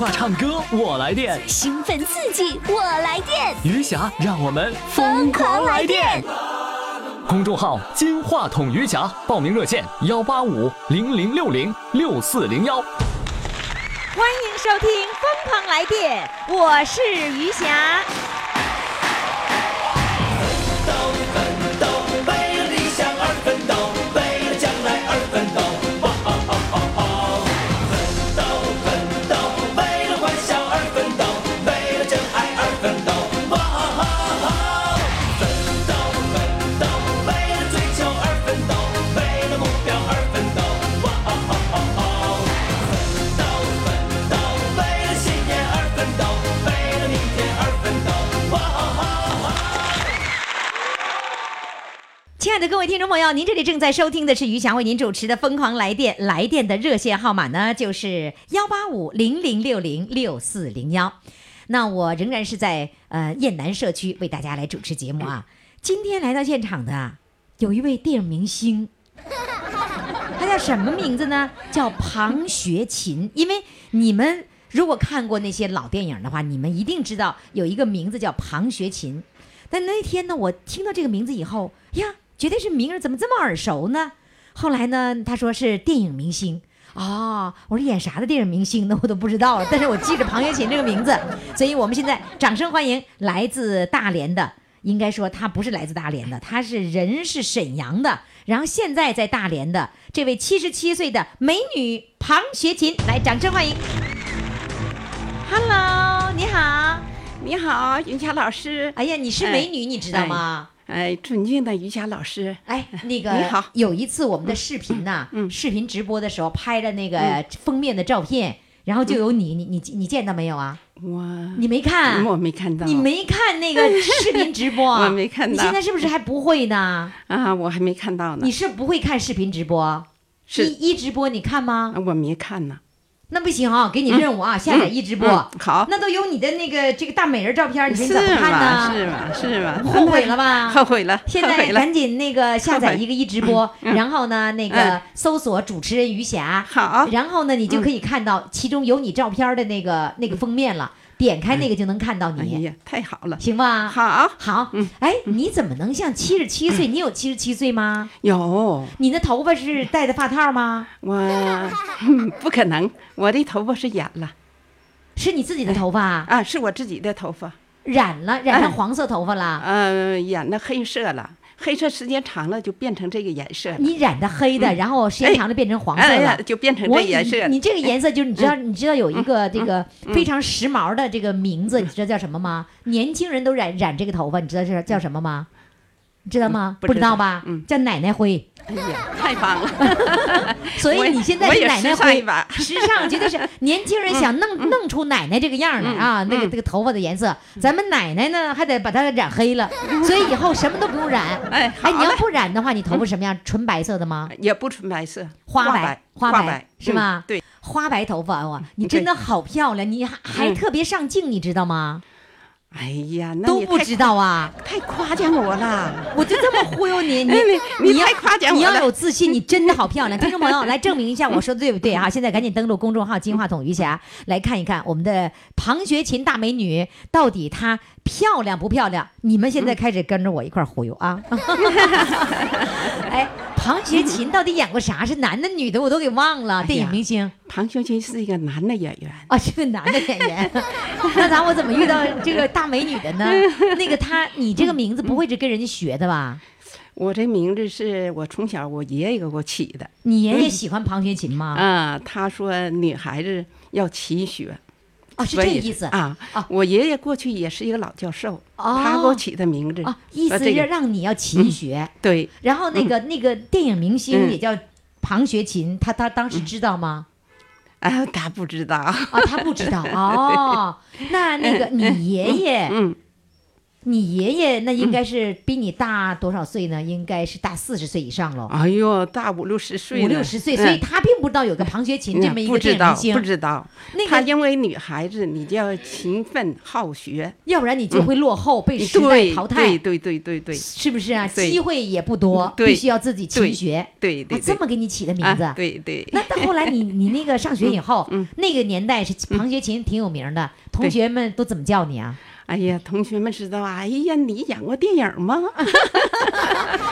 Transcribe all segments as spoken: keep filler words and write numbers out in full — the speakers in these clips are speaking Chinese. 话唱歌我来电，兴奋刺激我来电，余霞让我们疯狂来电。公众号金话筒余霞，报名热线幺八五零零六零六四零幺。欢迎收听疯狂来电，我是余霞。亲爱的各位听众朋友，您这里正在收听的是余翔为您主持的疯狂来电，来电的热线号码呢就是幺八五零零六零六四零幺。那我仍然是在呃燕南社区为大家来主持节目啊。今天来到现场的有一位电影明星，他叫什么名字呢？叫庞学勤。因为你们如果看过那些老电影的话，你们一定知道有一个名字叫庞学勤。但那天呢，我听到这个名字以后呀，绝对是名人，怎么这么耳熟呢？后来呢，他说是电影明星。哦，我说演啥的电影明星呢？我都不知道了。但是我记着庞学勤这个名字，所以我们现在掌声欢迎来自大连的，应该说他不是来自大连的，他是人是沈阳的，然后现在在大连的这位七十七岁的美女庞学勤，来，掌声欢迎。Hello， 你好，你好，云霞老师。哎呀，你是美女，哎、你知道吗？哎哎，尊敬的余霞老师，哎，那个你好，有一次我们的视频呢、啊嗯嗯，视频直播的时候拍了那个封面的照片，嗯、然后就有你，你你你见到没有啊？我你没看，我没看到，你没看那个视频直播，我没看到。你现在是不是还不会呢？啊，我还没看到呢。你是不会看视频直播？是一直播你看吗？我没看呢。那不行啊，给你任务啊，嗯、下载一直播、嗯嗯。好，那都有你的那个这个大美人照片，你说你怎么看呢？是吗？是吗？后悔了吧？后悔了。现在赶紧那个下载一个一直播，嗯、然后呢那个搜索主持人余霞。好、嗯。然后呢，你就可以看到其中有你照片的那个、嗯、那个封面了，点开那个就能看到你。哎呀，太好了，行吧？好，好。嗯、哎，你怎么能像七十七岁？你有七十七岁吗？有。你的头发是戴的发套吗？我不可能。我的头发是染了，是你自己的头发啊？啊，是我自己的头发，染了，染成黄色头发了。嗯、呃，染了黑色了，黑色时间长了就变成这个颜色了。你染的黑的，嗯、然后时间长了变成黄色了，哎哎、就变成这颜色了。你这个颜色就是你知道、嗯，你知道有一个这个非常时髦的这个名字，嗯、你知道叫什么吗？年轻人都染染这个头发，你知道这叫什么吗？你知道吗、嗯不知道？不知道吧？嗯，叫奶奶灰。哎呀，太棒了！所以你现在是奶奶灰，时尚绝对是年轻人想弄、嗯、弄出奶奶这个样的、嗯、啊，那个这个头发的颜色、嗯，咱们奶奶呢还得把它染黑了，嗯、所以以后什么都不用染。哎，哎，你要不染的话，你头发什么样？嗯、纯白色的吗？也不纯白色，花白，花白，花白是吗、嗯？对，花白头发哇，你真的好漂亮，你还、嗯、还特别上镜，你知道吗？哎呀，那都不知道啊！太夸奖我了，我就这么忽悠你，你你太夸奖我了，你要有自信，你真的好漂亮。听众朋友，来证明一下我说的对不对啊？现在赶紧登录公众号金话筒余霞，来看一看我们的庞学勤大美女到底她漂亮不漂亮？你们现在开始跟着我一块忽悠啊！哎，庞学勤到底演过啥？是男的女的我都给忘了，哎、电影明星。庞学勤是一个男的演员啊，是、哦、个男的演员。那咱我怎么遇到这个大美女的呢？那个他，你这个名字不会是跟人家学的吧？我这名字是我从小我爷爷给我起的。你爷爷喜欢庞学勤吗？啊、嗯呃，他说女孩子要勤学。哦，是这个意思啊！啊，我爷爷过去也是一个老教授，哦、他给我起的名字、哦、意思是让你要勤学、嗯。对，然后那个、嗯、那个电影明星也叫庞学勤，嗯、他他当时知道吗？啊，他不知道啊、哦，他不知道哦。那那个你爷爷，嗯，你爷爷那应该是比你大多少岁呢？嗯、应该是大四十岁以上了。哎呦，大五六十岁，五六十岁，所以他并不知道有个庞学勤、嗯、这么一个电影明星，不知道。那个、他因为女孩子，你就要勤奋好学，要不然你就会落后，嗯、被时代淘汰。对对对对对，是不是啊？机会也不多，必须要自己勤学。对 对, 对, 对、啊，这么给你起的名字。啊、对对。那到后来你你那个上学以后，嗯、那个年代是庞学勤挺有名的、嗯，同学们都怎么叫你啊？哎呀，同学们知道啊！哎呀，你演过电影吗？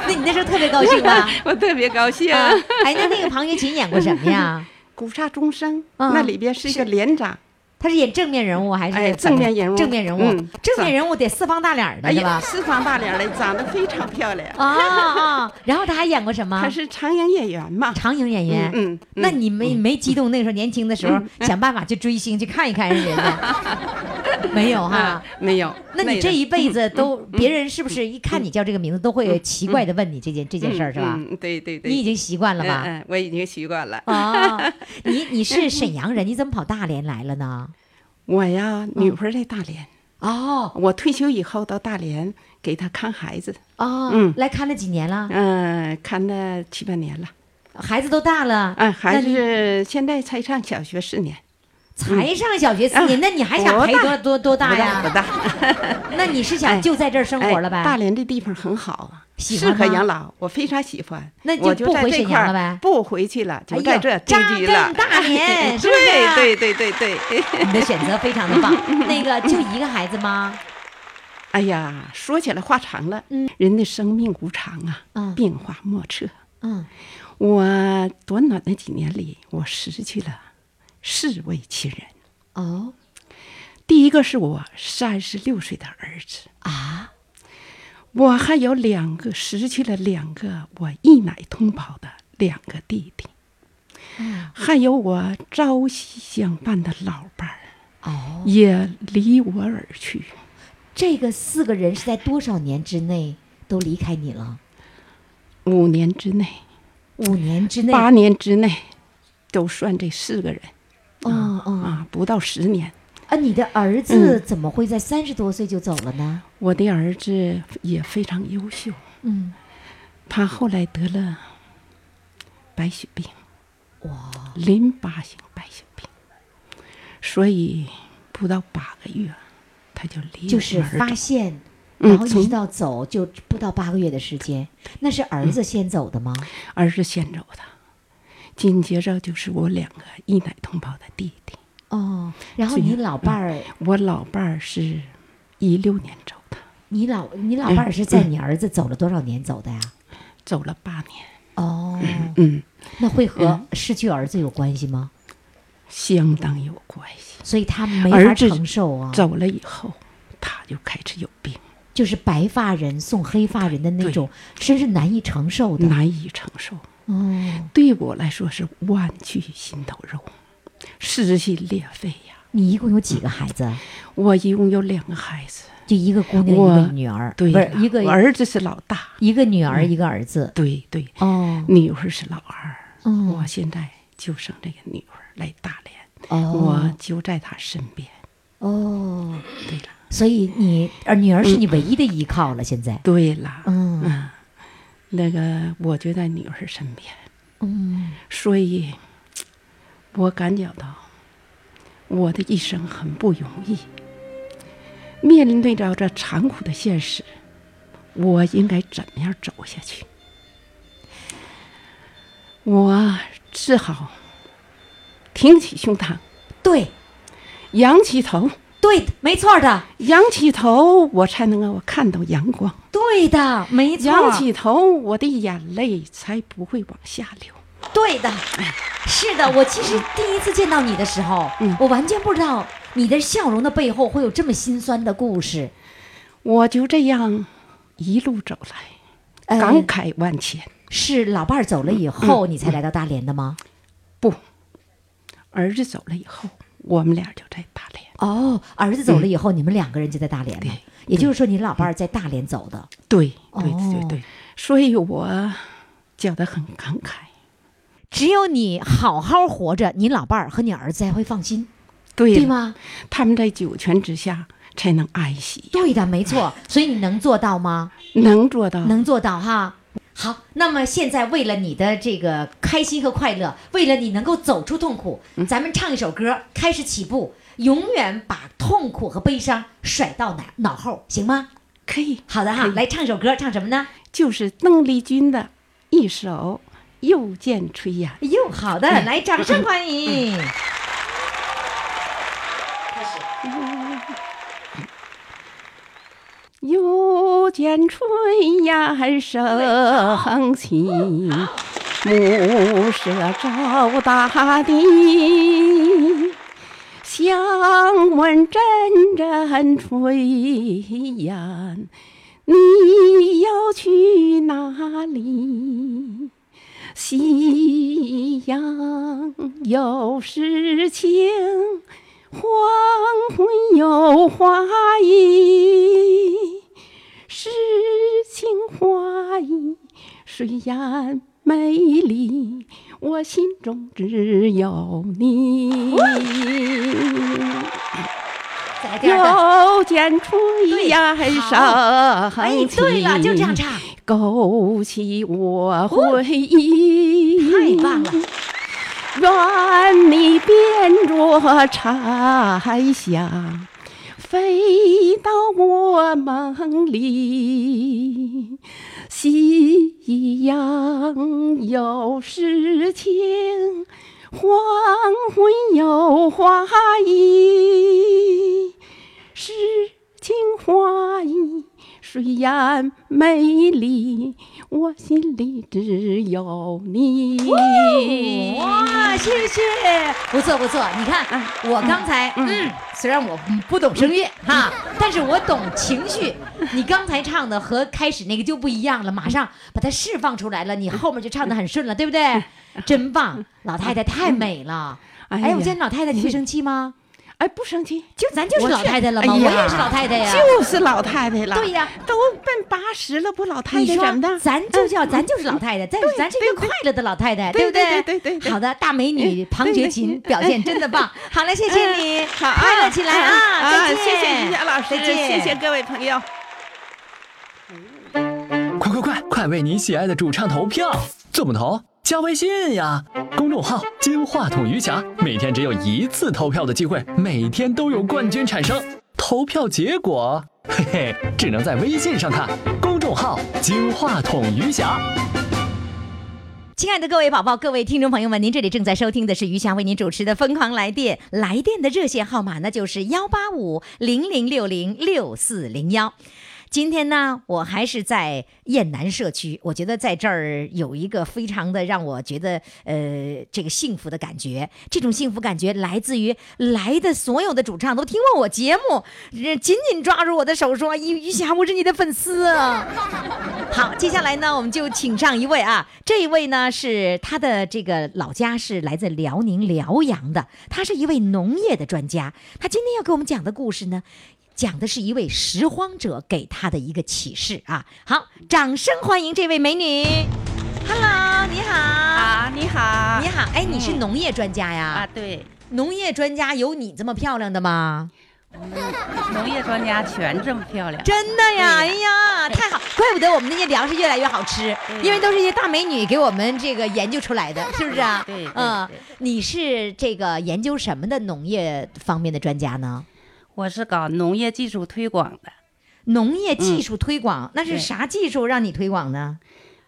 那你那时候特别高兴吗？我特别高兴、啊。哎，那那个庞学勤演过什么呀？古刹钟声、嗯，那里边是一个连长。他是演正面人物还是、哎、正面人物？正面人物、嗯，正面人物得四方大脸的，是吧？哎、四方大脸的，长得非常漂亮。啊啊！然后他还演过什么？他是长影演员嘛？长影演员。嗯。嗯那你没、嗯、没激动？那时候年轻的时候，嗯、想办法去追星，去看一看人家。没有哈、嗯，没有。那你这一辈子都，嗯、别人是不是一看你叫这个名字，都会奇怪的问你这件、嗯、这件事儿，是吧？嗯，对对对。你已经习惯了吧？嗯，嗯我已经习惯了。哦，你你是沈阳人，你怎么跑大连来了呢？我呀，女朋友在大连。哦。我退休以后到大连给她看孩子。哦。嗯，来看了几年了？嗯，看了七八年了。孩子都大了。嗯，孩子现在才上小学四年。才上小学四年、嗯啊，那你还想陪多多多大呀？不大，那你是想就在这儿生活了呗？哎哎、大连这地方很好啊，适合养老，我非常喜欢。那就不回沈阳了呗？不回去了，就在这定居了。哎、大连，是不是、啊？对对对对对，你的选择非常的棒。那个就一个孩子吗？哎呀，说起来话长了。嗯，人的生命无常啊，嗯、变化莫测。嗯，我短短的几年里，我失去了。四位亲人哦，第一个是我三十六岁的儿子啊，我还有两个失去了两个我一奶同胞的两个弟弟，嗯、还有我朝夕相伴的老伴儿哦，也离我而去。这个四个人是在多少年之内都离开你了？五年之内，五年之内，八年之内，都算这四个人。哦、嗯、啊，不到十年啊！你的儿子怎么会在三十多岁就走了呢、嗯？我的儿子也非常优秀，嗯，他后来得了白血病，哇，淋巴型白血病，所以不到八个月他就离了，就是发现，然后一直到走、嗯、就不到八个月的时间，那是儿子先走的吗？嗯、儿子先走的。紧接着就是我两个一奶同胞的弟弟哦，然后你老伴儿、嗯，我老伴儿是一六年走的。你老你老伴儿是在你儿子走了多少年走的呀？嗯、走了八年。哦，嗯，嗯那会和失去儿子有关系吗？相当有关系。所以他没法承受啊。走了以后，他就开始有病。就是白发人送黑发人的那种，真是难以承受的。难以承受。嗯、对我来说是万具心头肉，撕心裂肺呀！你一共有几个孩子、嗯？我一共有两个孩子，就一个姑娘，一个女儿，对，不是一个我儿子是老大，一个女儿，嗯、一个儿子，对对，哦，女儿是老二、嗯，我现在就剩这个女儿来大连，哦、我就在她身边，哦，对了，所以你儿女儿是你唯一的依靠了，现在、嗯，对了，嗯。嗯那个我就在女儿身边，嗯，所以我感觉到我的一生很不容易，面对着这残酷的现实，我应该怎么样走下去？我只好挺起胸膛，对，扬起头，对，没错的，扬起头，我才能够看到阳光。对的，没错。扬起头，我的眼泪才不会往下流。对的，是的。我其实第一次见到你的时候，嗯、我完全不知道你的笑容的背后会有这么心酸的故事。我就这样一路走来，感慨万千。呃、是老伴儿走了以后、嗯，你才来到大连的吗？不，儿子走了以后。我们俩就在大连哦，儿子走了以后、嗯，你们两个人就在大连了。也就是说，你老伴儿在大连走的。对对对对，所以我觉得很感慨。只有你好好活着，你老伴儿和你儿子才会放心，对对吗？他们在九泉之下，才能爱惜。对的，没错。所以你能做到吗？能做到，能做到哈。好，那么现在为了你的这个开心和快乐，为了你能够走出痛苦，咱们唱一首歌，开始起步，永远把痛苦和悲伤甩到脑脑后，行吗？可以。好的哈，来唱首歌，唱什么呢？就是邓丽君的一首《又见炊烟》。哟，好的，来，掌声欢迎。嗯嗯嗯又见炊烟升起，暮色罩大地，想问阵阵炊烟，你要去哪里？夕阳有时晴，黄昏有花意，诗情画意虽然美丽，我心中只有你。又见炊烟升起，对了，就这样唱，勾起我回忆。哦，太棒了！愿你变作柴香，飞到我梦里。夕阳有时晴，黄昏有花意，诗情画意虽然美丽，我心里只有你。哇，谢谢，不错不错。你看，啊，我刚才，嗯，嗯，虽然我不懂声乐，嗯，哈，但是我懂情绪。你刚才唱的和开始那个就不一样了，马上把它释放出来了，你后面就唱得很顺了，对不对？真棒，老太太太美了。嗯，哎，我见老太太，你会生气吗？哎，不生气，就咱就是老太太了吗？ 我,、哎、我也是老太太呀，就是老太太了。对呀，都奔八十了，不老太太怎么的？咱就叫，嗯，咱就是老太太，咱咱是一个快乐的老太太，对不对？对对 对, 对, 对。好的，大美女庞觉琴表现真的棒。好了，谢谢你，嗯，好，啊，快乐起来啊！啊，再见，啊，谢谢于霞老师，再见，谢谢各位朋友。快快快快为你喜爱的主唱投票，怎么投？加微信呀，公众号金话筒余霞，每天只有一次投票的机会，每天都有冠军产生。投票结果，嘿嘿，只能在微信上看。公众号金话筒余霞。亲爱的各位宝宝，各位听众朋友们，您这里正在收听的是余霞为您主持的《疯狂来电》，来电的热线号码呢就是幺八五零零六零六四零幺。今天呢，我还是在雁南社区，我觉得在这儿有一个非常的让我觉得呃这个幸福的感觉，这种幸福感觉来自于来的所有的主唱都听过我节目，紧紧抓住我的手说，余霞我是你的粉丝啊。好，接下来呢我们就请上一位啊，这一位呢是他的这个老家是来自辽宁辽阳的，他是一位农业的专家，他今天要给我们讲的故事呢，讲的是一位拾荒者给他的一个启示啊！好，掌声欢迎这位美女。Hello， 你好。啊，你好。你好，哎，你是农业专家呀？啊，对，农业专家有你这么漂亮的吗？嗯，农业专家全这么漂亮，真的呀！哎呀，太好，怪不得我们那些粮食越来越好吃，因为都是一些大美女给我们这个研究出来的，是不是啊？对，嗯，你是这个研究什么的农业方面的专家呢？我是搞农业技术推广的。农业技术推广，嗯，那是啥技术让你推广呢？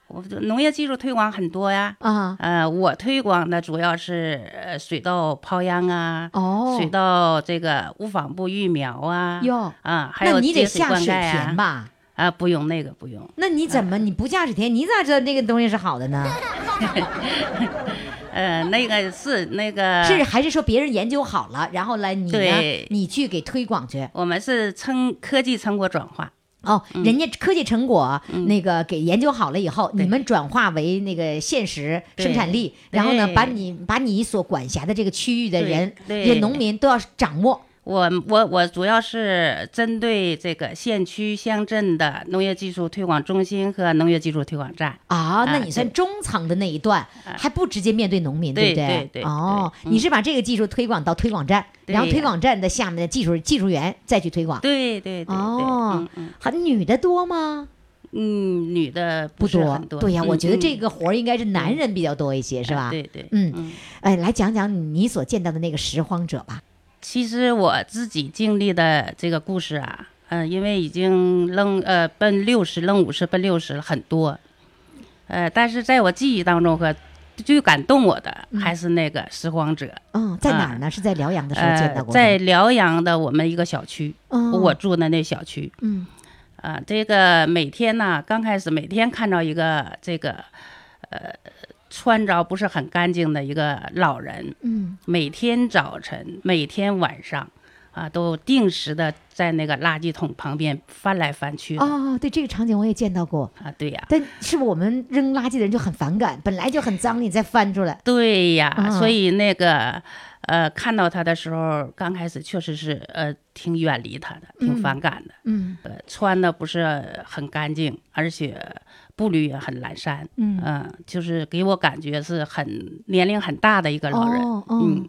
我农业技术推广很多呀，啊，呃，我推广的主要是呃水稻抛秧啊，哦，水稻这个无纺布育苗啊，哟，啊，还有节水灌溉啊。那你得下水田吧？啊，不用，那个不用。那你怎么，呃、你不下水田，你咋知道那个东西是好的呢？呃，那个是那个是还是说别人研究好了，然后来你呢，你去给推广去？我们是称科技成果转化。哦，嗯，人家科技成果，嗯，那个给研究好了以后，你们转化为那个现实生产力，然后呢，把你把你所管辖的这个区域的人，这农民都要掌握。我我我主要是针对这个县区乡镇的农业技术推广中心和农业技术推广站啊、哦，那你算中层的那一段、啊，还不直接面对农民，啊、对不对？对对对。哦对对、嗯，你是把这个技术推广到推广站，然后推广站的下面的技术技术员再去推广。对对 对, 对。哦，还、嗯、女的多吗？嗯，女的不是很多。对呀、啊嗯，我觉得这个活儿应该是男人比较多一些，嗯、是吧？啊、对对。嗯嗯，哎，来讲讲你所见到的那个拾荒者吧。其实我自己经历的这个故事啊，嗯、呃，因为已经扔呃奔六十、扔五十、奔六十了很多，呃，但是在我记忆当中和最感动我的还是那个拾荒者。嗯，呃、在哪儿呢？是在辽阳的时候见到过、呃。在辽阳的我们一个小区，哦、我住的那小区。嗯，啊、呃，这个每天呢、啊，刚开始每天看到一个这个，呃。穿着不是很干净的一个老人，嗯，每天早晨每天晚上啊都定时的在那个垃圾桶旁边翻来翻去的。哦，对，这个场景我也见到过啊。对呀、啊、但是不是我们扔垃圾的人就很反感，本来就很脏，你再翻出来。对呀、啊嗯、所以那个呃看到他的时候，刚开始确实是呃挺远离他的，挺反感的。嗯, 嗯、呃、穿的不是很干净，而且步履也很蹒跚，嗯、呃，就是给我感觉是很年龄很大的一个老人，哦哦、嗯，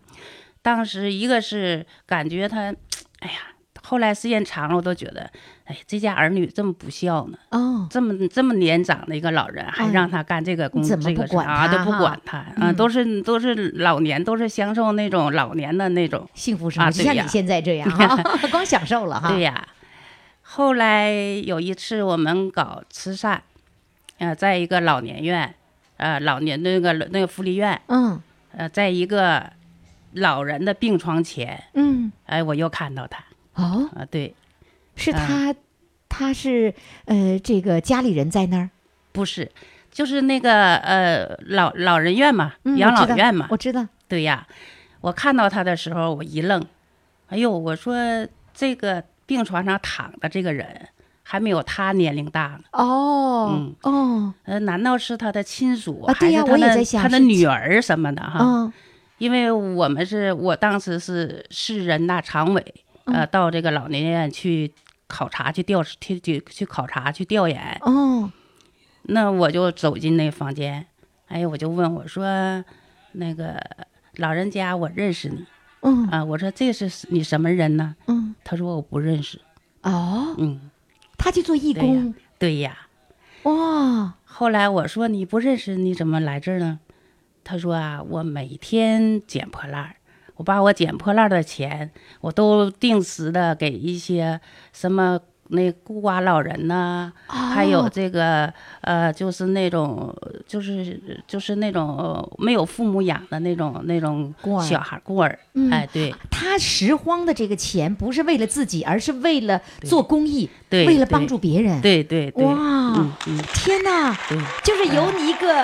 当时一个是感觉他，哎呀，后来时间长了，我都觉得，哎，这家儿女这么不孝呢，哦，这么这么年长的一个老人，还让他干这个工作、哎，这个事啊，都不管他，啊、嗯，都是都是老年，都是享受那种老年的那种幸福生活，啊、像你现在这样，光享受了哈，对呀、啊。后来有一次我们搞慈善。呃，在一个老年院，呃，老年那个那个福利院，嗯，呃，在一个老人的病床前，嗯，哎，我又看到他，哦，啊、呃，对，是他，嗯、他是呃，这个家里人在那儿，不是，就是那个呃老老人院嘛、嗯，养老院嘛，我知道，对呀，我看到他的时候，我一愣，哎呦，我说这个病床上躺的这个人。还没有他年龄大呢。哦，嗯，哦，呃，难道是他的亲属？啊，对呀、啊，我也在想他的女儿什么的哈。嗯，因为我们是我当时是市人大常委，呃，到这个老年院去考察、去调、去去去考察、去调研。哦，那我就走进那房间，哎，我就问我说，那个老人家，我认识你。嗯啊，我说这是你什么人呢？嗯，他说我不认识。哦，嗯。他去做义工，对呀，哇、哦！后来我说你不认识，你怎么来这儿呢？他说啊，我每天捡破烂，我把我捡破烂的钱，我都定时的给一些什么那孤寡老人呐、啊哦，还有这个呃，就是那种就是就是那种没有父母养的那种那种小孩孤儿、嗯，哎，对。他拾荒的这个钱不是为了自己，而是为了做公益。对，为了帮助别人，对对 对, 对，哇、嗯嗯，天哪，就是由你一个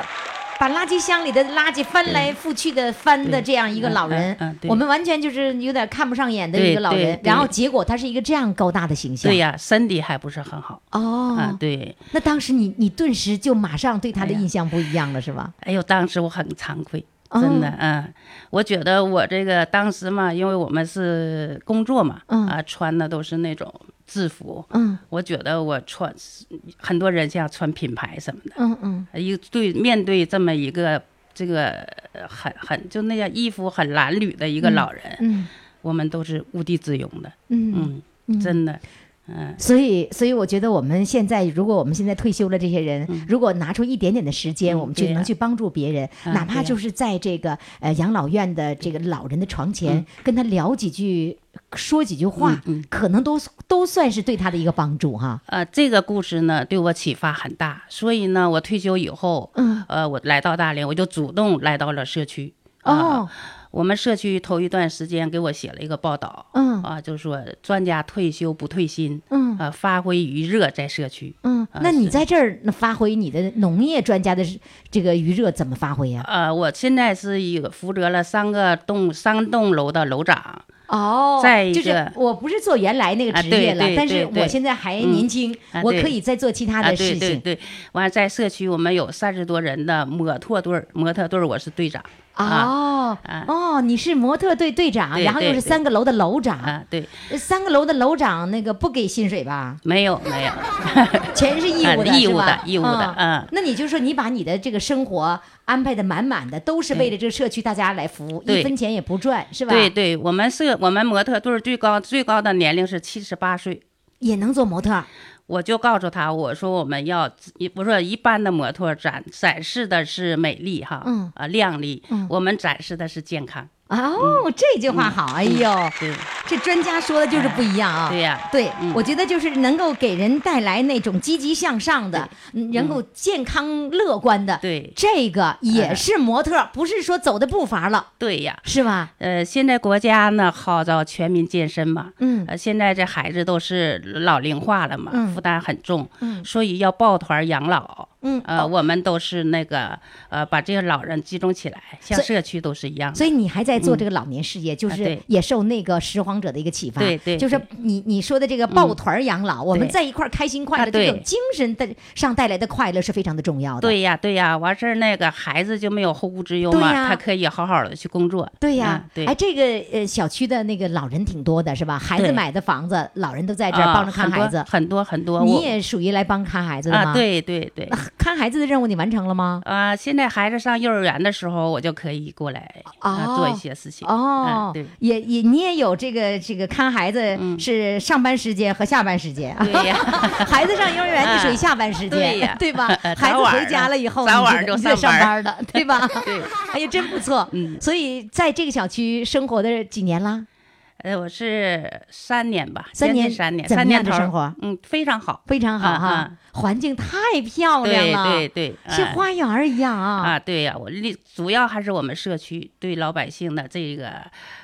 把垃圾箱里的垃圾翻来覆去的翻的这样一个老人，我们完全就是有点看不上眼的一个老人，然后结果他是一个这样高大的形象，对呀、啊，身体还不是很好哦、啊，对。那当时你你顿时就马上对他的印象不一样了，是吧？哎呦，当时我很惭愧。真的、哦，嗯，我觉得我这个当时嘛，因为我们是工作嘛，嗯、啊，穿的都是那种制服，嗯，我觉得我穿很多人像穿品牌什么的，嗯嗯，一对面对这么一个这个很很就那样衣服很褴褛的一个老人，嗯，嗯我们都是无地自容的，嗯嗯，真的。嗯、所以所以我觉得我们现在如果我们现在退休了这些人、嗯、如果拿出一点点的时间、嗯、我们就能去帮助别人、嗯、哪怕就是在这个、嗯、呃养老院的这个老人的床前、嗯、跟他聊几句说几句话、嗯嗯、可能都都算是对他的一个帮助哈。呃这个故事呢对我启发很大，所以呢我退休以后、嗯、呃我来到大连，我就主动来到了社区、呃、哦我们社区头一段时间给我写了一个报道，嗯啊，就是说专家退休不退薪，嗯啊、呃，发挥余热在社区，嗯，那你在这儿发挥你的农业专家的这个余热怎么发挥呀、啊？呃，我现在是一个负责了三个栋三栋楼的楼长。哦，再一个就是我不是做原来那个职业了，啊、但是我现在还年轻、嗯啊，我可以再做其他的事情。啊、对对对，完在社区我们有三十多人的摩托队，摩托队我是队长。哦、啊、哦，你是模特队队长，然后又是三个楼的楼长啊，对，三个楼的楼长那个不给薪水吧？没有没有，全是义务的，义务的义务的，嗯。那你就说你把你的这个生活安排的满满的，都是为了这个社区大家来服务，一分钱也不赚，是吧？对对，我们是我们模特队最高最高的年龄是七十八岁，也能做模特。我就告诉他，我说我们要，不是一般的模特展展示的是美丽哈，嗯啊靓丽，嗯，我们展示的是健康。哦，嗯、这句话好，嗯、哎呦、嗯，对，这专家说的就是不一样啊。哎、对呀、啊，对、嗯，我觉得就是能够给人带来那种积极向上的，能够健康乐观的。对，这个也是模特，嗯、不是说走的步伐了。对呀、啊，是吧？呃，现在国家呢号召全民健身嘛，嗯，呃，现在这孩子都是老龄化了嘛，嗯、负担很重，嗯，所以要抱团养老。嗯，呃、哦，我们都是那个，呃，把这些老人集中起来，像社区都是一样的。所以你还在做这个老年事业，嗯、就是也受那个拾荒者的一个启发。对对，就是你你说的这个抱团养老，嗯、我们在一块开心快乐，这种精神的上带来的快乐是非常的重要的。对呀对呀，完事儿那个孩子就没有后顾之忧嘛，他可以好好的去工作。对呀、嗯、对，哎，这个呃小区的那个老人挺多的，是吧？孩子买的房子，老人都在这儿帮着看孩子，哦、很多很多。你也属于来帮看孩子的吗？啊、对对对。看孩子的任务你完成了吗？啊、呃，现在孩子上幼儿园的时候，我就可以过来啊、哦呃、做一些事情。哦，嗯、对，也也你也有这个这个看孩子是上班时间和下班时间。嗯、对呀，孩子上幼儿园你属于下班时间，啊、对呀，对吧？孩子回家了以后，早晚就上班了，对吧？对，哎呀，真不错。嗯，所以在这个小区生活的几年啦？呃，我是三年吧，三年三年，三年的生活，嗯，非常好，非常好哈、啊啊，环境太漂亮了，对对对，像花园一样啊。啊，对呀、啊，我主要还是我们社区对老百姓的这个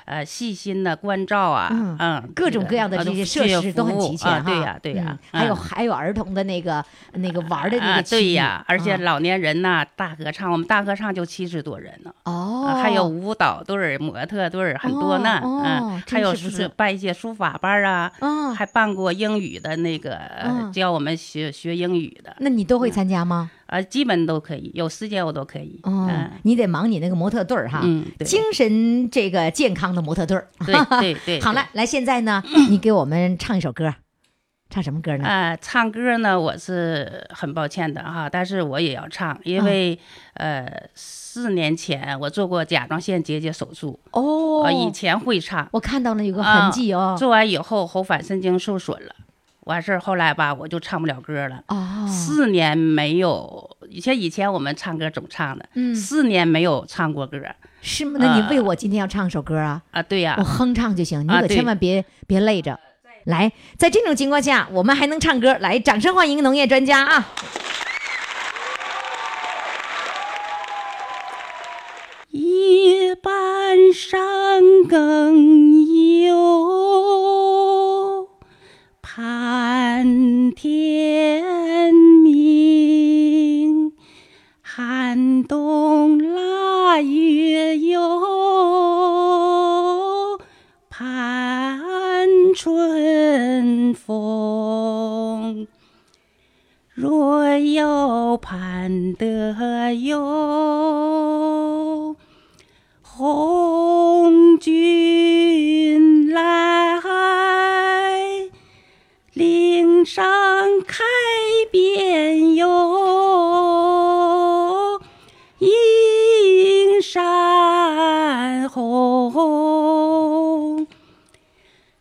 呃细心的关照啊，嗯，嗯各种各样的这些设施都很齐全哈、啊啊。对呀、啊、对呀、啊嗯，还有、嗯、还有儿童的那个那个玩的那个区域、啊。对呀、啊，而且老年人呐、啊，大合唱，我们大合唱就七十多人呢。哦、啊，还有舞蹈队、模特队很多呢，哦、嗯，还有。就是办一些书法班啊、哦，还办过英语的那个、哦、教我们学学英语的。那你都会参加吗？啊、嗯呃，基本都可以，有时间我都可以。哦，嗯、你得忙你那个模特队儿哈、嗯，精神这个健康的模特队儿。对对 对, 对。好了，来，现在呢、嗯，你给我们唱一首歌，唱什么歌呢？啊、呃，唱歌呢，我是很抱歉的哈，但是我也要唱，因为、嗯、呃。四年前我做过甲状腺结节手术哦、呃，以前会唱，我看到了有个痕迹哦、嗯。做完以后喉返神经受损了，完事后来吧我就唱不了歌了哦。四年没有，以前以前我们唱歌总唱的，嗯，四年没有唱过歌。是吗？那你为我今天要唱首歌啊？呃、啊，对呀、啊，我哼唱就行，你可千万别、啊、别累着。来，在这种情况下，我们还能唱歌，来，掌声欢迎农业专家啊！夜半三更又盼天明，寒冬腊月又盼春风，若要盼得哟红军来，岭上开遍哟映山红，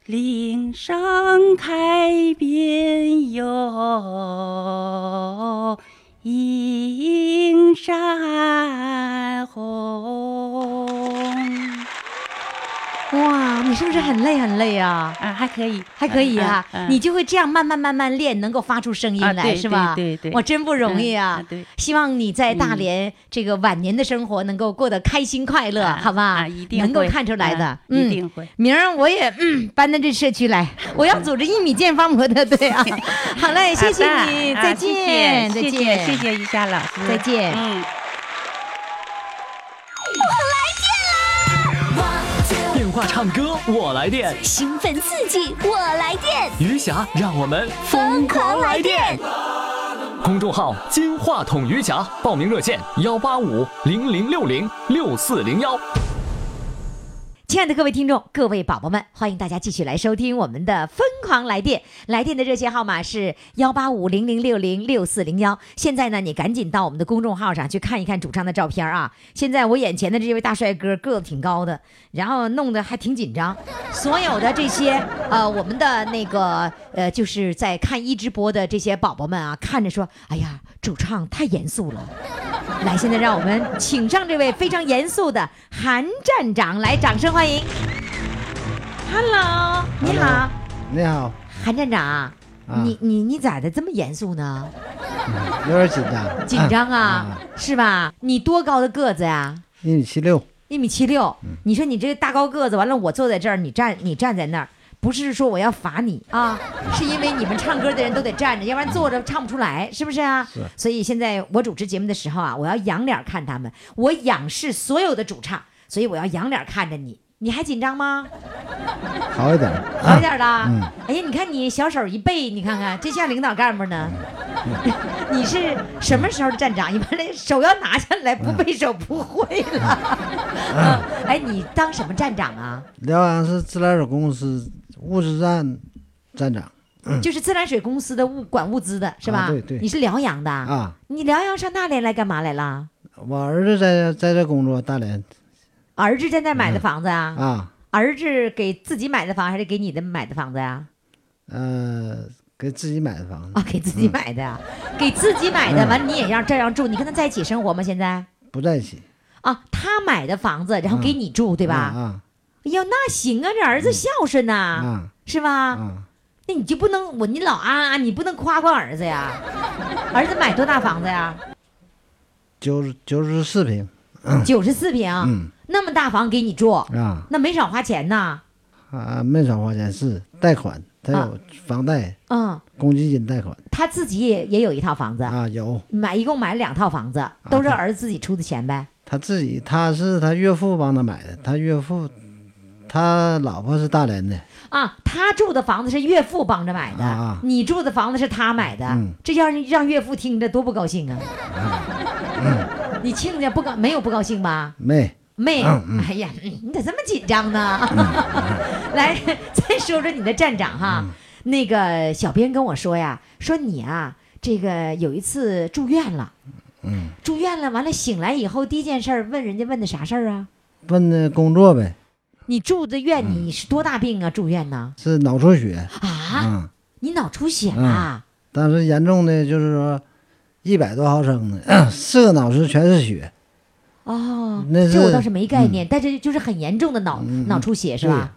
岭上开遍哟映山红。哇，你是不是很累很累啊？啊，还可以，还可以啊！啊啊你就会这样慢慢慢慢练，能够发出声音来，啊、是吧？对对对，我真不容易啊！嗯、啊对，希望你在大连这个晚年的生活能够过得开心快乐，嗯、好吧？啊，一定能够看出来的，啊、嗯，一定会。明儿我也嗯搬到这社区来，我要组织一米见方模特队啊！好嘞，谢谢你，再见，再见、啊，谢谢一下老师，再见，嗯。话唱歌我来电，兴奋刺激我来电，余霞让我们疯狂来电。公众号金话筒余霞，报名热线幺八五零零六零六四零幺。亲爱的各位听众，各位宝宝们，欢迎大家继续来收听我们的疯狂来电。来电的热线号码是幺八五零零六零六四零幺。现在呢，你赶紧到我们的公众号上去看一看主唱的照片啊！现在我眼前的这位大帅哥个子挺高的，然后弄得还挺紧张。所有的这些呃，我们的那个呃，就是在看一直播的这些宝宝们啊，看着说，哎呀，主唱太严肃了。来，现在让我们请上这位非常严肃的韩站长，来，掌声欢迎。Hello， 你好。你好，韩站长，啊、你你你咋的这么严肃呢？嗯、有点紧张。紧张啊，啊是吧？你多高的个子呀、啊？一米七六。一米七六、嗯，你说你这大高个子，完了我坐在这儿，你站你站在那儿，不是说我要罚你啊，是因为你们唱歌的人都得站着，要不然坐着唱不出来，是不是啊？是。所以现在我主持节目的时候啊，我要仰脸看他们，我仰视所有的主唱，所以我要仰脸看着你。你还紧张吗？好一点，好一点的、啊嗯、哎呀，你看你小手一背，你看看这像领导干部呢、嗯、你是什么时候站长？你把这手要拿下来，不背手不会了、嗯、哎，你当什么站长啊？辽阳市自来水公司物资站站长、嗯、就是自来水公司的物管物资的是吧、啊、对对。你是辽阳的啊？你辽阳上大连来干嘛来了？我儿子在在这工作，大连。儿子在那买的房子啊、嗯、啊！儿子给自己买的房还是给你的买的房子呀、啊？呃，给自己买的房子啊、哦，给自己买的、啊嗯，给自己买的。完、嗯，你也让这样住？你跟他在一起生活吗？现在不在一起啊。他买的房子，然后给你住，嗯、对吧？啊、嗯！哎、嗯、呦，那行啊，这儿子孝顺呐、啊嗯，是吧？嗯、那你就不能我你老啊啊，你不能夸夸儿子呀？儿子买多大房子呀？九十九十四平。九十四平，嗯，那么大房给你住啊，那没少花钱呐。啊，没少花钱，是贷款，他有房贷，嗯，公积金贷款。他自己也也有一套房子啊，有买，一共买了两套房子，都是儿子自己出的钱呗。啊、他, 他自己，他是他岳父帮他买的，他岳父，他老婆是大连的啊。他住的房子是岳父帮着买的，啊、你住的房子是他买的，嗯、这要让岳父听着多不高兴啊！啊嗯你亲家不高没有不高兴吧？没没、嗯嗯，哎呀，你咋这么紧张呢？嗯、来，再说说你的站长哈、嗯，那个小编跟我说呀，说你啊，这个有一次住院了，嗯，住院了，完了醒来以后第一件事问人家问的啥事儿啊？问的工作呗。你住的院、嗯、你是多大病啊？住院呢？是脑出血啊、嗯？你脑出血了、啊嗯？但是严重的就是说。一百多毫升的，四个脑室全是血。哦，那这我倒是没概念，嗯、但是就是很严重的脑、嗯、脑出血是吧？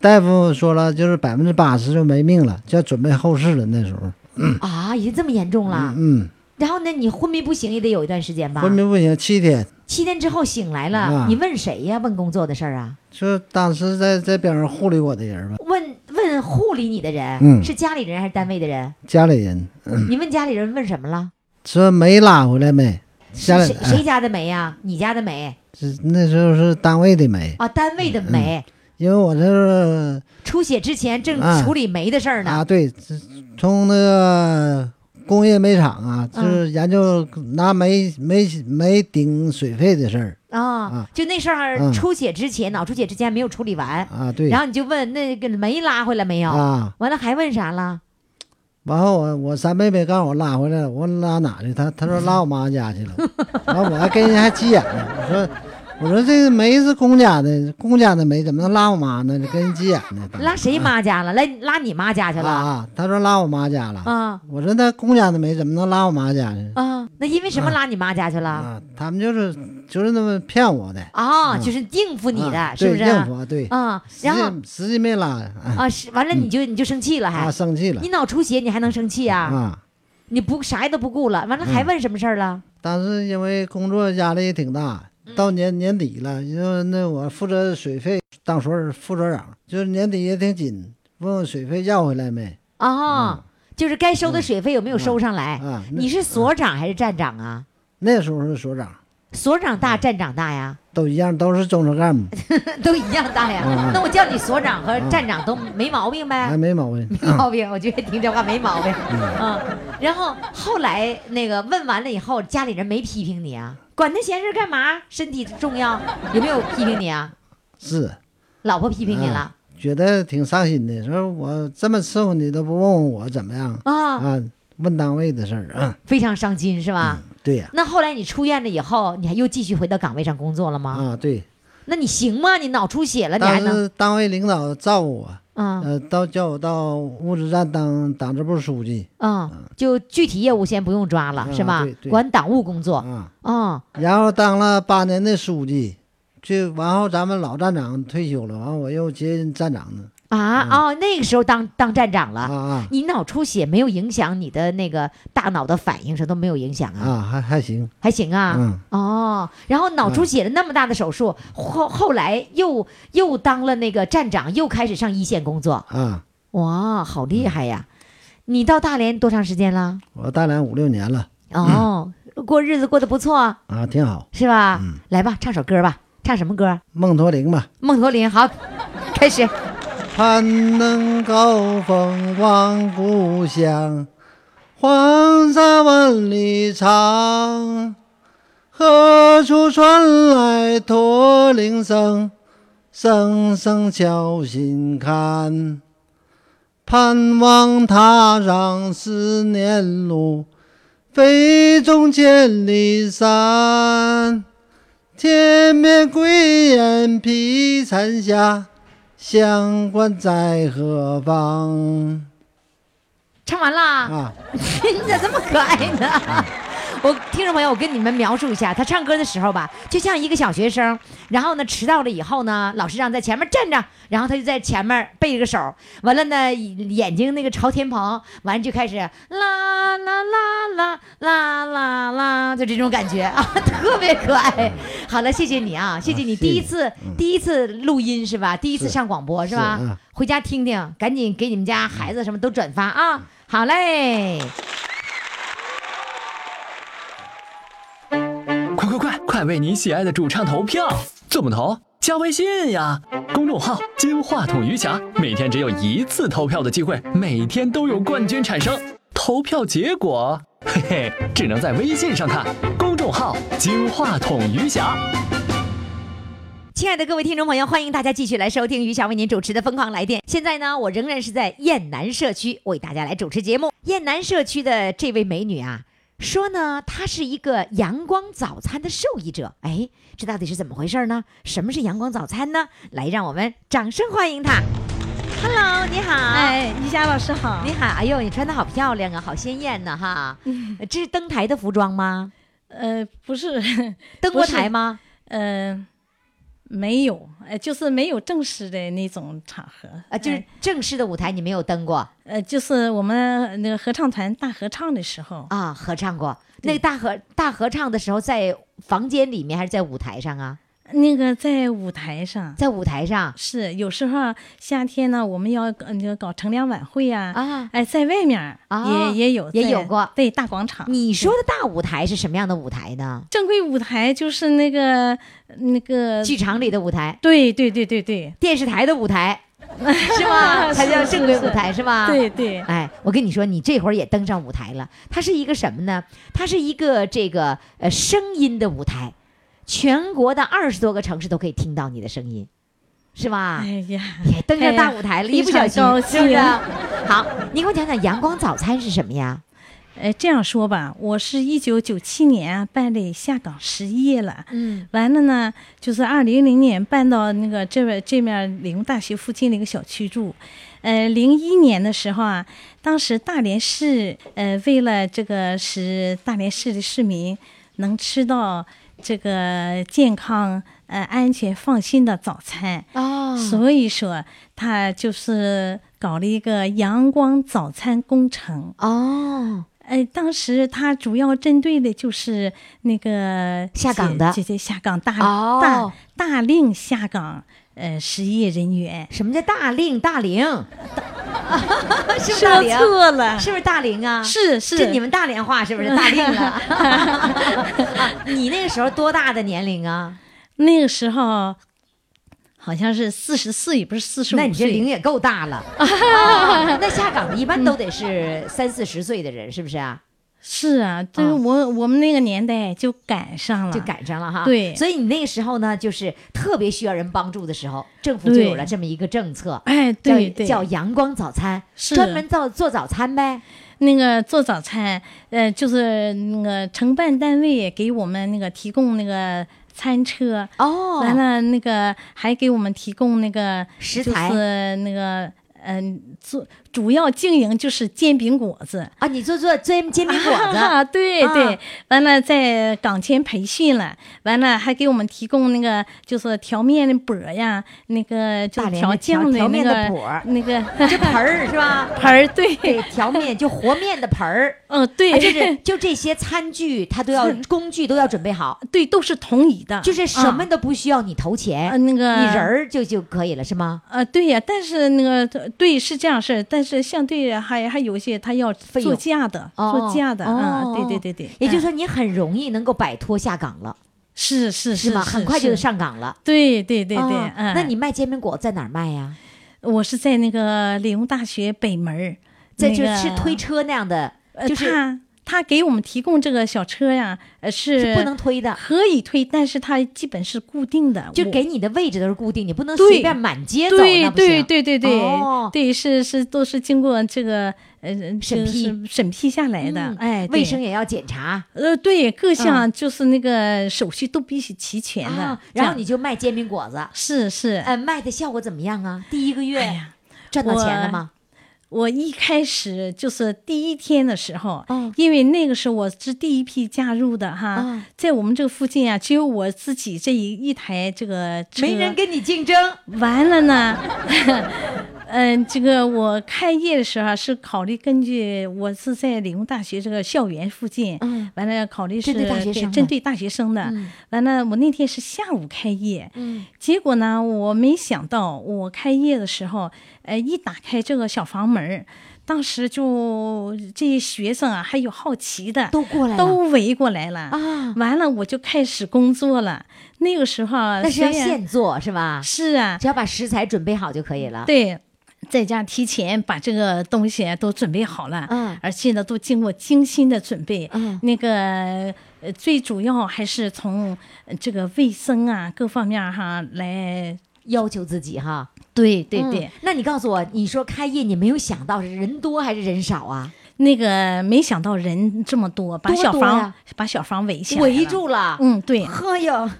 大夫说了，就是百分之八十就没命了，就要准备后事了。那时候、嗯、啊，已经这么严重了。嗯。嗯然后呢，你昏迷不醒也得有一段时间吧？昏迷不醒七天。七天之后醒来了，啊、你问谁呀、啊？问工作的事儿啊？就当时在在边上护理我的人吧。问问护理你的人、嗯，是家里人还是单位的人？家里人。嗯、你问家里人问什么了？说煤拉回来没？家谁谁家的煤呀、啊？你家的煤？是那时候是单位的煤啊，单位的煤、嗯。因为我这是出血之前正处理煤的事儿呢。啊，啊对，从那个工业煤厂啊，就是研究拿煤、嗯、煤煤顶水费的事儿、哦、啊。就那事儿出血之前、嗯，脑出血之前没有处理完啊。对。然后你就问那个煤拉回来没有？啊。完了还问啥了？然后我我三妹妹告诉我拉回来了，我拉哪去？她她说拉我妈家去了。然后我还跟人家还急眼呢，我说我说这个煤是公家的，公家的煤怎么能拉我妈呢？跟人急眼呢。拉谁妈家了？来拉你妈家去了啊？她说拉我妈家了啊。我说那公家的煤怎么能拉我妈家去啊？那因为什么拉你妈家去了？啊，他们就是就是那么骗我的啊、哦嗯，就是应付你的，啊、是不是？应付啊，对啊、嗯。然后实际没拉啊，是完了你就、嗯、你就生气了还，还、啊、生气了。你脑出血你还能生气啊？啊，你不啥也都不顾了，完了还问什么事儿了、嗯？当时因为工作压力也挺大。到年年底了，因为那我负责水费，当时副所长，就是年底也挺紧，问问水费要回来没啊、哦嗯？就是该收的水费有没有收上来？嗯嗯嗯、你是所长还是站长啊？那时候是所长所长大站长大呀，都一样，都是中层干部都一样大呀、嗯、那我叫你所长和站长都没毛病呗、嗯、没毛病没毛病、嗯、我觉得听这话没毛病 嗯, 嗯。然后后来那个问完了以后，家里人没批评你啊？管那闲事干嘛，身体重要。有没有批评你啊？是老婆批评你了、嗯、觉得挺伤心的，说我这么伺候你都不问问我怎么样啊啊，问单位的事儿啊、嗯，非常伤心是吧、嗯、对呀、啊。那后来你出院了以后，你还又继续回到岗位上工作了吗？啊对。那你行吗？你脑出血了你还能？单位领导照顾我啊、嗯、呃到叫我到物资站当党支部书记啊、嗯、就具体业务先不用抓了、嗯、是吧、啊、管党务工作啊、嗯嗯、然后当了八年的书记，就完后咱们老站长退休了，完后我又接任站长呢啊、嗯、哦，那个时候当当站长了、啊啊、你脑出血没有影响你的那个大脑的反应，什么都没有影响啊？啊，还还行，还行啊。嗯，哦，然后脑出血了那么大的手术，啊、后后来又又当了那个站长，又开始上一线工作。啊，哇，好厉害呀！嗯、你到大连多长时间了？我大连五六年了。哦，嗯、过日子过得不错啊，挺好，是吧？嗯、来吧，唱首歌吧，唱什么歌？梦驼铃吧。梦驼铃，好，开始。攀登高峰望故乡，黄沙万里长，何处传来驼铃声，声声敲心坎。盼望踏上思念路，飞纵千里山。天边归雁披残霞，乡关在何方。唱完了啊你咋这么可爱呢、啊、我听众朋友，我跟你们描述一下，他唱歌的时候吧，就像一个小学生，然后呢迟到了以后呢，老师让在前面站着，然后他就在前面背个手，完了呢眼睛那个朝天棚，完就开始啦啦啦啦啦啦啦，就这种感觉啊，特别可爱。好了，谢谢你啊，谢谢你。第一次、啊嗯、第一次录音是吧？第一次上广播 是, 是吧、啊、回家听听，赶紧给你们家孩子什么都转发啊。好嘞，快快快快为你喜爱的主唱投票，怎么投？加微信呀，公众号金话筒余霞，每天只有一次投票的机会，每天都有冠军产生，投票结果嘿嘿，只能在微信上看，公众号金话筒余霞。亲爱的各位听众朋友，欢迎大家继续来收听余霞为您主持的疯狂来电。现在呢，我仍然是在雁南社区为大家来主持节目。雁南社区的这位美女啊，说呢她是一个阳光早餐的受益者。哎，这到底是怎么回事呢？什么是阳光早餐呢？来，让我们掌声欢迎她。Hello， 你好。哎，余霞老师好。你好。哎呦，你穿得好漂亮啊，好鲜艳呢、啊、哈、嗯、这是登台的服装吗？呃不是。登过台吗？嗯。没有，呃，就是没有正式的那种场合啊、呃，就是正式的舞台你没有登过。呃，就是我们那个合唱团大合唱的时候啊，合唱过。那个大合大合唱的时候，在房间里面还是在舞台上啊？那个在舞台上，在舞台上是有时候夏天呢，我们要呃搞乘凉晚会呀、啊，啊，哎，在外面也也有也有过，对，大广场。你说的大舞台是什么样的舞台呢？正规舞台就是那个那个剧场里的舞台，对对对对对，电视台的舞台。是吧？才叫正规舞台 是, 是, 是吧？对对。哎，我跟你说，你这会儿也登上舞台了。它是一个什么呢？它是一个这个呃声音的舞台。全国的二十多个城市都可以听到你的声音，是吧？哎呀，也登上大舞台了，哎、一不小心，是不是？好，你给我讲讲阳光早餐是什么呀？呃，这样说吧，我是一九九七年办理下岗失业了，嗯，完了呢，就是二零零年搬到那个这边这面理工大学附近的一个小区住。呃，零一年的时候啊，当时大连市呃为了这个使大连市的市民能吃到这个健康、呃安全、放心的早餐哦，所以说他就是搞了一个阳光早餐工程哦。呃，当时他主要针对的就是那个下岗的姐姐下岗大、哦、大大龄下岗呃失业人员。什么叫大龄大龄？是不是大连？说错了，是不是大连啊？是是，这你们大连话是不是大连啊？啊？你那个时候多大的年龄啊？那个时候好像是四十四，不是四十五。那你这龄也够大了。啊、那下岗的一般都得是三四十岁的人，是不是啊？是啊，就是我、哦、我们那个年代就赶上了，就赶上了哈。对，所以你那个时候呢，就是特别需要人帮助的时候，政府就有了这么一个政策，哎，对对，叫阳光早餐，专门造做早餐呗。那个做早餐，呃，就是那个承办单位给我们那个提供那个餐车，哦，完了那个还给我们提供那个食材，就是那个。嗯，做主要经营就是煎饼果子啊，你做做煎煎饼果子，啊、对、啊、对，完了在岗前培训了，完了还给我们提供那个就是调面的钵呀，那个就调酱的那个钵，那个这盆儿是吧？盆儿对，对，调面就和面的盆儿，嗯对，啊、就是就这些餐具，它都要工具都要准备好，对，都是统一的，就是什么都不需要你投钱，啊、那个你人儿就就可以了是吗？呃、啊，对呀、啊，但是那个。对，是这样事，但是相对还还有一些他要做价的，做价的啊、哦嗯，对对对对。也就是说，你很容易能够摆脱下岗了，是是是吗？很快就上岗了，对对对对。哦嗯、那你卖煎饼果在哪儿卖呀、啊？我是在那个理工大学北门，在就是推车那样的，那个、就是。呃他给我们提供这个小车呀，呃 是, 是不能推的，可以推，但是它基本是固定的，就给你的位置都是固定，你不能随便满街走，对对对对对、哦、对，是是都是经过这个呃审批审批下来的，嗯、哎，卫生也要检查，呃，对，各项就是那个手续都必须齐全的，嗯啊、然后你就卖煎饼果子，是是，呃，卖的效果怎么样啊？第一个月、哎、呀赚到钱了吗？我一开始就是第一天的时候、哦、因为那个时候我是第一批加入的哈、哦、在我们这个附近啊只有我自己这一一台这个车，没人跟你竞争，完了呢嗯、呃，这个我开业的时候、啊、是考虑根据我是在理工大学这个校园附近、嗯、完了考虑是针对大学生 的, 针对大学生的、嗯、完了我那天是下午开业、嗯、结果呢我没想到我开业的时候呃，一打开这个小房门，当时就这些学生啊，还有好奇的都过来了，都围过来了啊！完了，我就开始工作了。那个时候那是要现做是吧？是啊，只要把食材准备好就可以了。对，在家提前把这个东西都准备好了，嗯，而且呢，都经过精心的准备，嗯，那个。呃，最主要还是从这个卫生啊各方面哈来要求自己哈。对对对、嗯。那你告诉我，你说开业你没有想到是人多还是人少啊？那个没想到人这么多，把小房多多、啊、把小房围下来了，围住了。嗯，对。呵哟。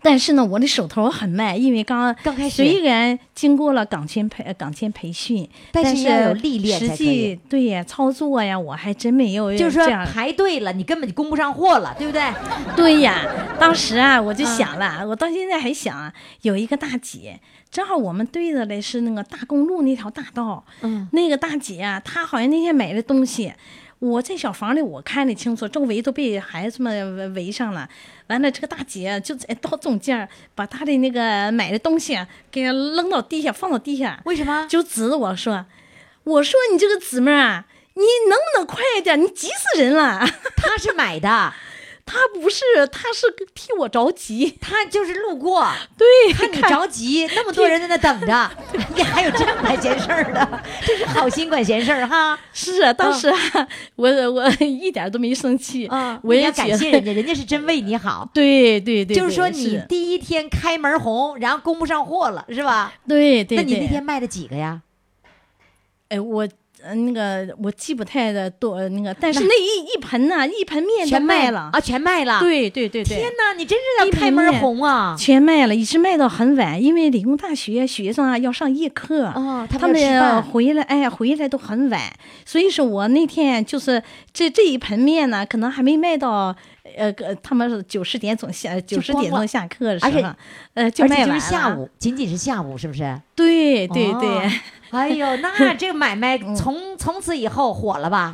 但是呢，我的手头很慢，因为刚刚开始虽然经过了岗前培岗前培训，但是要有历练才可以。实际对呀，操作呀，我还真没有。就是说排队了，你根本就供不上货了，对不对？对呀，当时啊，我就想了，嗯、我到现在还想、啊，有一个大姐，正好我们对着的是那个大公路那条大道，嗯，那个大姐啊，她好像那天买的东西。我在小房里我看得清楚，周围都被孩子们围上了，完了这个大姐就在到中间把她的那个买的东西给扔到地下，放到地下，为什么就指着我说，我说你这个姊妹啊，你能不能快一点，你急死人了。她是买的他不是，他是替我着急，他就是路过，对，看你着急，那么多人在那等着，你还有这么管闲事儿的，这是好心管闲事儿哈。是啊，当时、啊嗯、我我一点都没生气，嗯、我也要感谢人家，人家是真为你好。对对 对, 对，就是说你第一天开门红，然后供不上货了，是吧？对 对, 对。那你那天卖了几个呀？哎，我。嗯，那个我记不太的多，那个但是那一一盆呢、啊，一盆面全卖了啊，全卖了。对对对对。天哪，你真是要开门红啊！全卖了，一直卖到很晚，因为理工大学学生啊要上夜课、哦、他, 他们回来哎回来都很晚，所以说我那天就是这这一盆面呢，可能还没卖到呃他们九十点总下九十点钟下课的时候，呃就卖完了。而且就是下午，仅仅是下午，是不是？对对对。哦哎呦，那这个买卖从从此以后火了吧？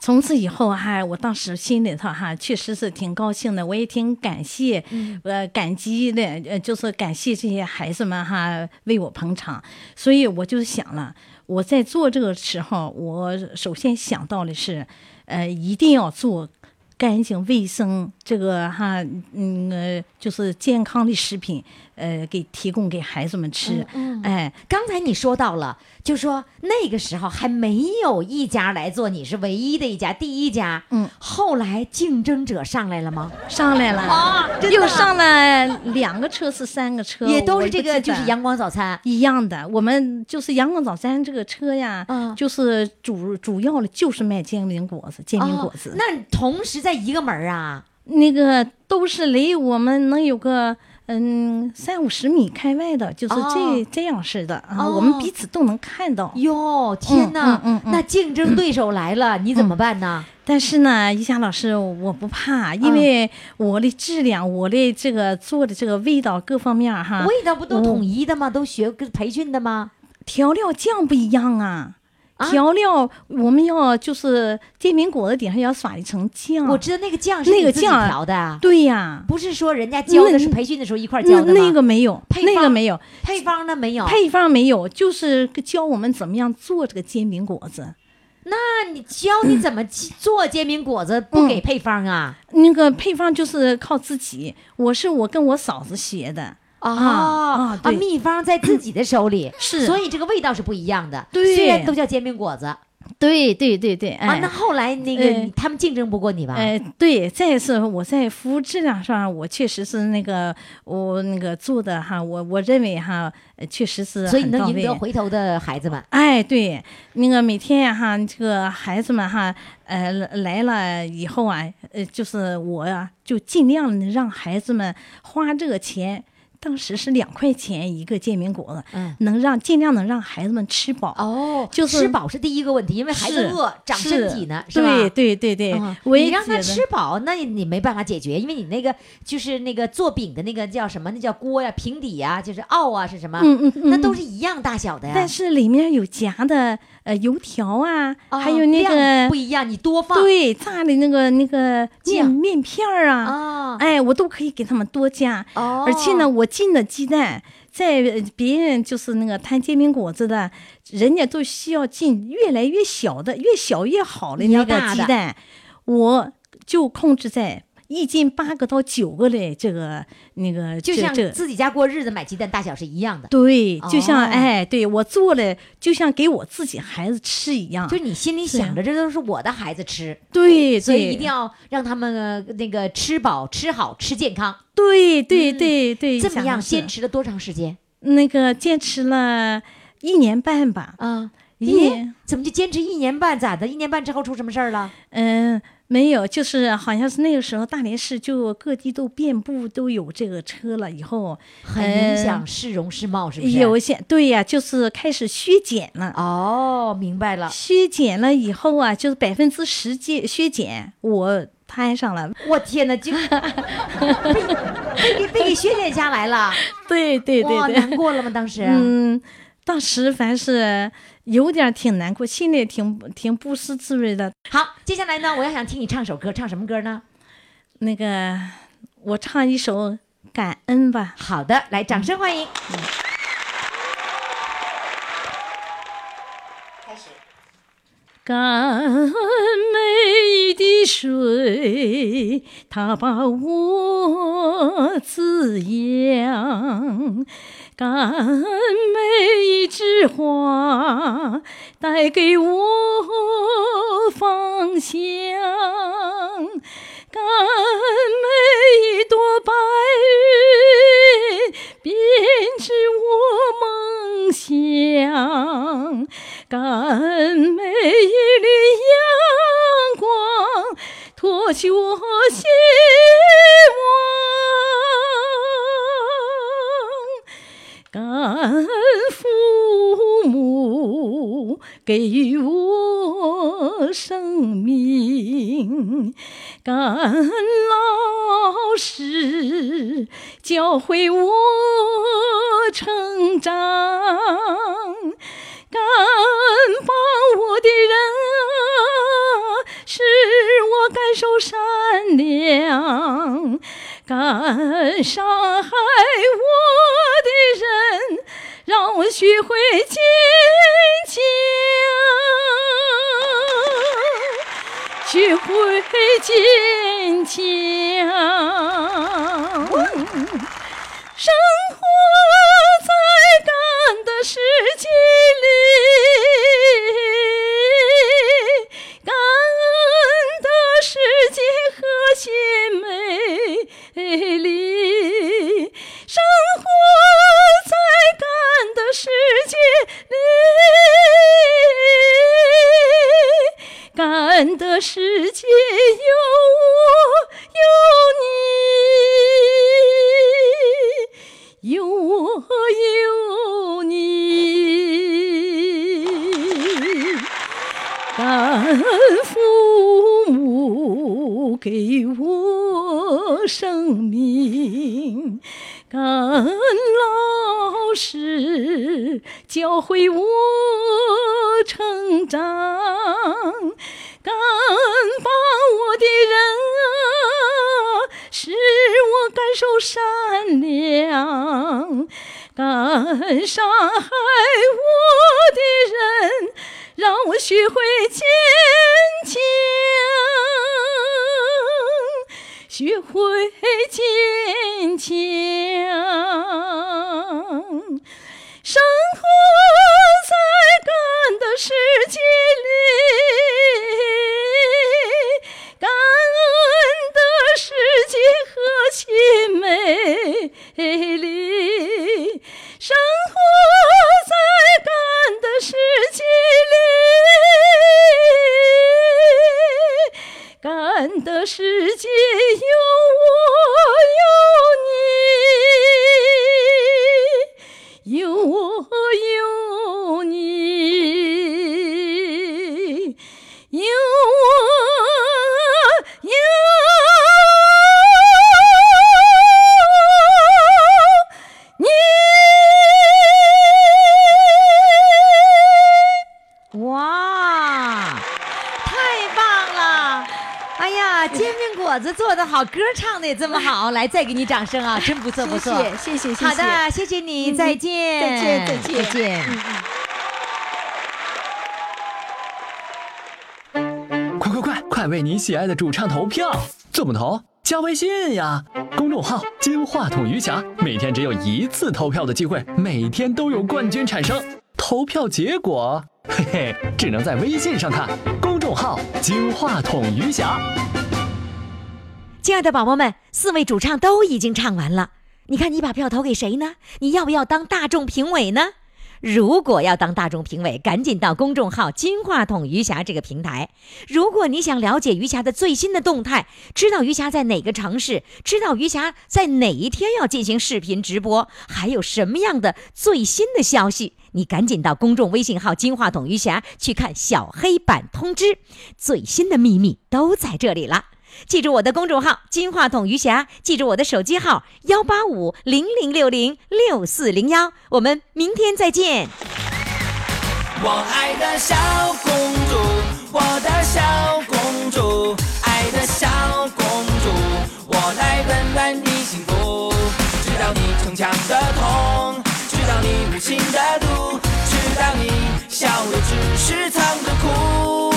从此以后哈，我当时心里头哈，确实是挺高兴的，我也挺感谢，嗯、呃，感激的，呃，就是感谢这些孩子们哈为我捧场，所以我就想了，我在做这个时候，我首先想到的是，呃，一定要做干净卫生这个哈，嗯、呃，就是健康的食品，呃，给提供给孩子们吃。嗯嗯、哎，刚才你说到了，就说那个时候还没有一家来做，你是唯一的一家，第一家。嗯。后来竞争者上来了吗？上来了啊，又上了两个车，是三个车，也都是这个，就是阳光早餐一样的。我们就是阳光早餐这个车呀，嗯、就是主主要的就是卖煎饼果子，煎饼果子。哦、那同时在。在一个门啊，那个都是离我们能有个嗯三五十米开外的，就是这、哦、这样式的啊、哦，我们彼此都能看到。哟，天哪！嗯嗯嗯、那竞争对手来了，嗯、你怎么办呢？嗯但是呢，怡霞老师，我不怕，因为我的质量、嗯、我的这个做的这个味道各方面哈，味道不都统一的吗？都学培训的吗？调料酱不一样啊。啊、调料我们要就是煎饼果子底上要撒一层酱，我知道那个酱是你自己调的、啊那个、对呀、啊，不是说人家教的是培训的时候一块教的吗？ 那, 那个没有，那个没有配方呢，没有配方没有，就是教我们怎么样做这个煎饼果子。那你教你怎么做煎饼果子不给配方啊、嗯嗯？那个配方就是靠自己，我是我跟我嫂子学的。哦、啊啊！秘方在自己的手里，是，所以这个味道是不一样的。对，虽然都叫煎饼果子。对对对对。啊，哎、那后来那个、呃、他们竞争不过你吧？哎、呃，对，再次我在服务质量上，我确实是那个我那个做的哈，我我认为哈，确实是很到位。所以你能赢得回头的孩子们。哎，对，那个每天哈，这个孩子们哈。呃，来了以后啊，呃，就是我啊，就尽量让孩子们花这个钱。当时是两块钱一个煎饼果子，嗯，能让尽量能让孩子们吃饱。哦，就是吃饱是第一个问题，因为孩子饿长身体呢， 是, 是吧？对对对对，嗯、你让他吃饱，那你没办法解决，因为你那个就是那个做饼的那个叫什么？那叫锅呀、啊、平底呀、啊，就是鏊啊，是什么？嗯嗯嗯，那都是一样大小的呀。但是里面有夹的。呃，油条啊、哦，还有那个不一样，你多放对炸的那个那个面面片儿啊、哦，哎，我都可以给他们多加。哦，而且呢，我进的鸡蛋，在别人就是那个摊煎饼果子的，人家都需要进越来越小的，越小越好的那个鸡蛋，我就控制在。一斤八个到九个的这个那个，就像自己家过日子买鸡蛋大小是一样的。对，就像、哦、哎，对我做了，就像给我自己孩子吃一样。就你心里想着，这都是我的孩子吃。对，对所以一定要让他们那个吃饱、吃好、吃健康。对对对对、嗯，这么样坚持了多长时间？那个坚持了一年半吧。啊、嗯，一年怎么就坚持一年半？咋的？一年半之后出什么事儿了？嗯。没有，就是好像是那个时候大连市就各地都遍布都有这个车了，以后很影响市容市貌，是不是？有一些对呀、啊，就是开始削减了。哦，明白了。削减了以后啊，就是百分之十削减，我摊上了。我天哪，就被被给削减下来了。对对对对。难过了吗？当时？嗯，当时凡是。有点挺难过，心里挺挺不是滋味的。好，接下来呢，我要想听你唱首歌，唱什么歌呢？那个，我唱一首《感恩》吧。好的，来，掌声欢迎。嗯、开始。感恩美的水，它把我滋养。感恩每一枝花，带给我芳香；感恩每一朵白云，编织我梦想；感恩每一缕阳光，托起我希望。感恩父母给予我生命，感恩老师教会我成长，感恩帮我的人啊，手善良，敢伤害我的人，让我学会坚强，学会坚强。生活在干的世界里，干的世界和谐美丽，生活在干的世界里，干的世界有我有你，有我有你。但父母给我生命，感恩老师教会我成长，感恩帮我的人啊，使我感受善良，敢伤害我的人，让我学会坚强，学会坚强。生活在感的世界里，感恩的世界和谐美丽，生活在感的世界里，感的世界有我有你，有我有你，有我有你。哇，太棒了！哎呀，煎饼果子做得好，歌唱的也这么好，来再给你掌声啊！真不错不错，谢谢谢谢。好的，谢谢你，再见再见再见再见。快快快快为你喜爱的主唱投票，怎么投？加微信呀，公众号金话筒余霞，每天只有一次投票的机会，每天都有冠军产生。投票结果嘿嘿，只能在微信上看，公众号金话筒余霞。亲爱的宝宝们，四位主唱都已经唱完了，你看你把票投给谁呢？你要不要当大众评委呢？如果要当大众评委，赶紧到公众号金话筒余霞这个平台。如果你想了解余霞的最新的动态，知道余霞在哪个城市，知道余霞在哪一天要进行视频直播，还有什么样的最新的消息，你赶紧到公众微信号金话筒余霞去看小黑板通知，最新的秘密都在这里了。记住我的公众号金话筒余霞，记住我的手机号幺八五零零六零六四零幺，我们明天再见。我爱的小公主，我的小公主，爱的小公主，我来温暖你幸福，知道你逞强的痛，知道你无情的毒，知道你笑的只是藏着哭。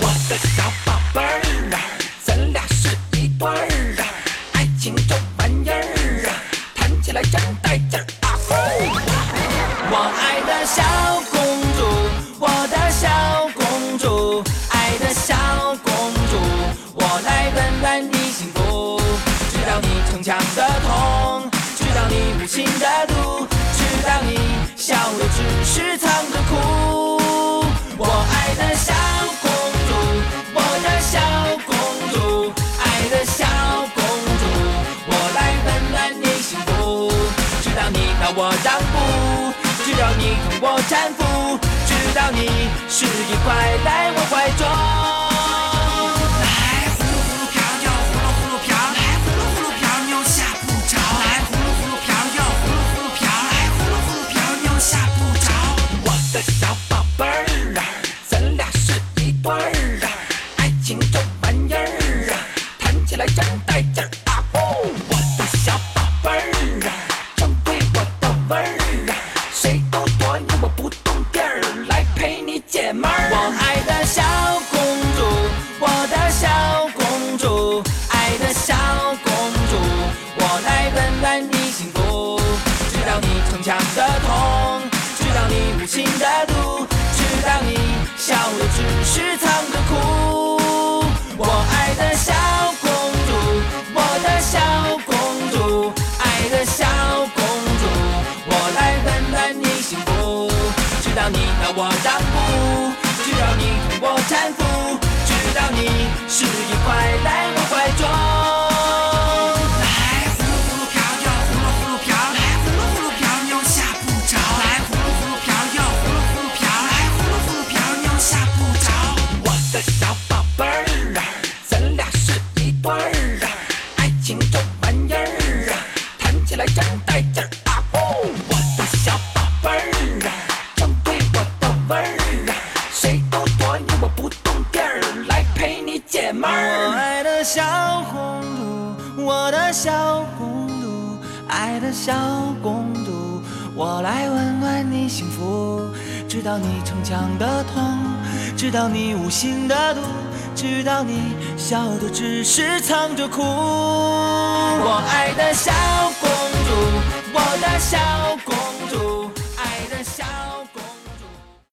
我的小宝贝儿啊，咱俩是一对儿啊，爱情这玩意儿啊，谈起来真带劲儿啊！我爱的小公主，我的小公主，爱的小公主，我来温暖你幸福，知道你逞强的痛，知道你无情的毒，知道你笑的只是藏着哭。我爱的小公主，我的小公主，小公主，我来温暖你幸福，知道你让我让步，知道你同我搀扶，知道你是一块来我怀中。来葫芦葫芦瓢又葫芦葫芦瓢，来葫芦葫芦瓢又下不着，来葫芦葫芦瓢又葫芦葫芦瓢，来葫芦葫芦瓢又下不着。我的小宝贝儿啊，咱俩是一对儿啊，爱情这玩意儿啊，情的毒，直到你笑的只是藏着哭。我爱的小公主，我的小公主，爱的小公主，我来分担你幸福，直到你让我让步，直到你为我搀扶，直到你是一块来我怀中。小公主，我来温暖你幸福，直到你逞强的痛，直到你无心的毒，直到你笑的只是藏着哭。我爱的小公主，我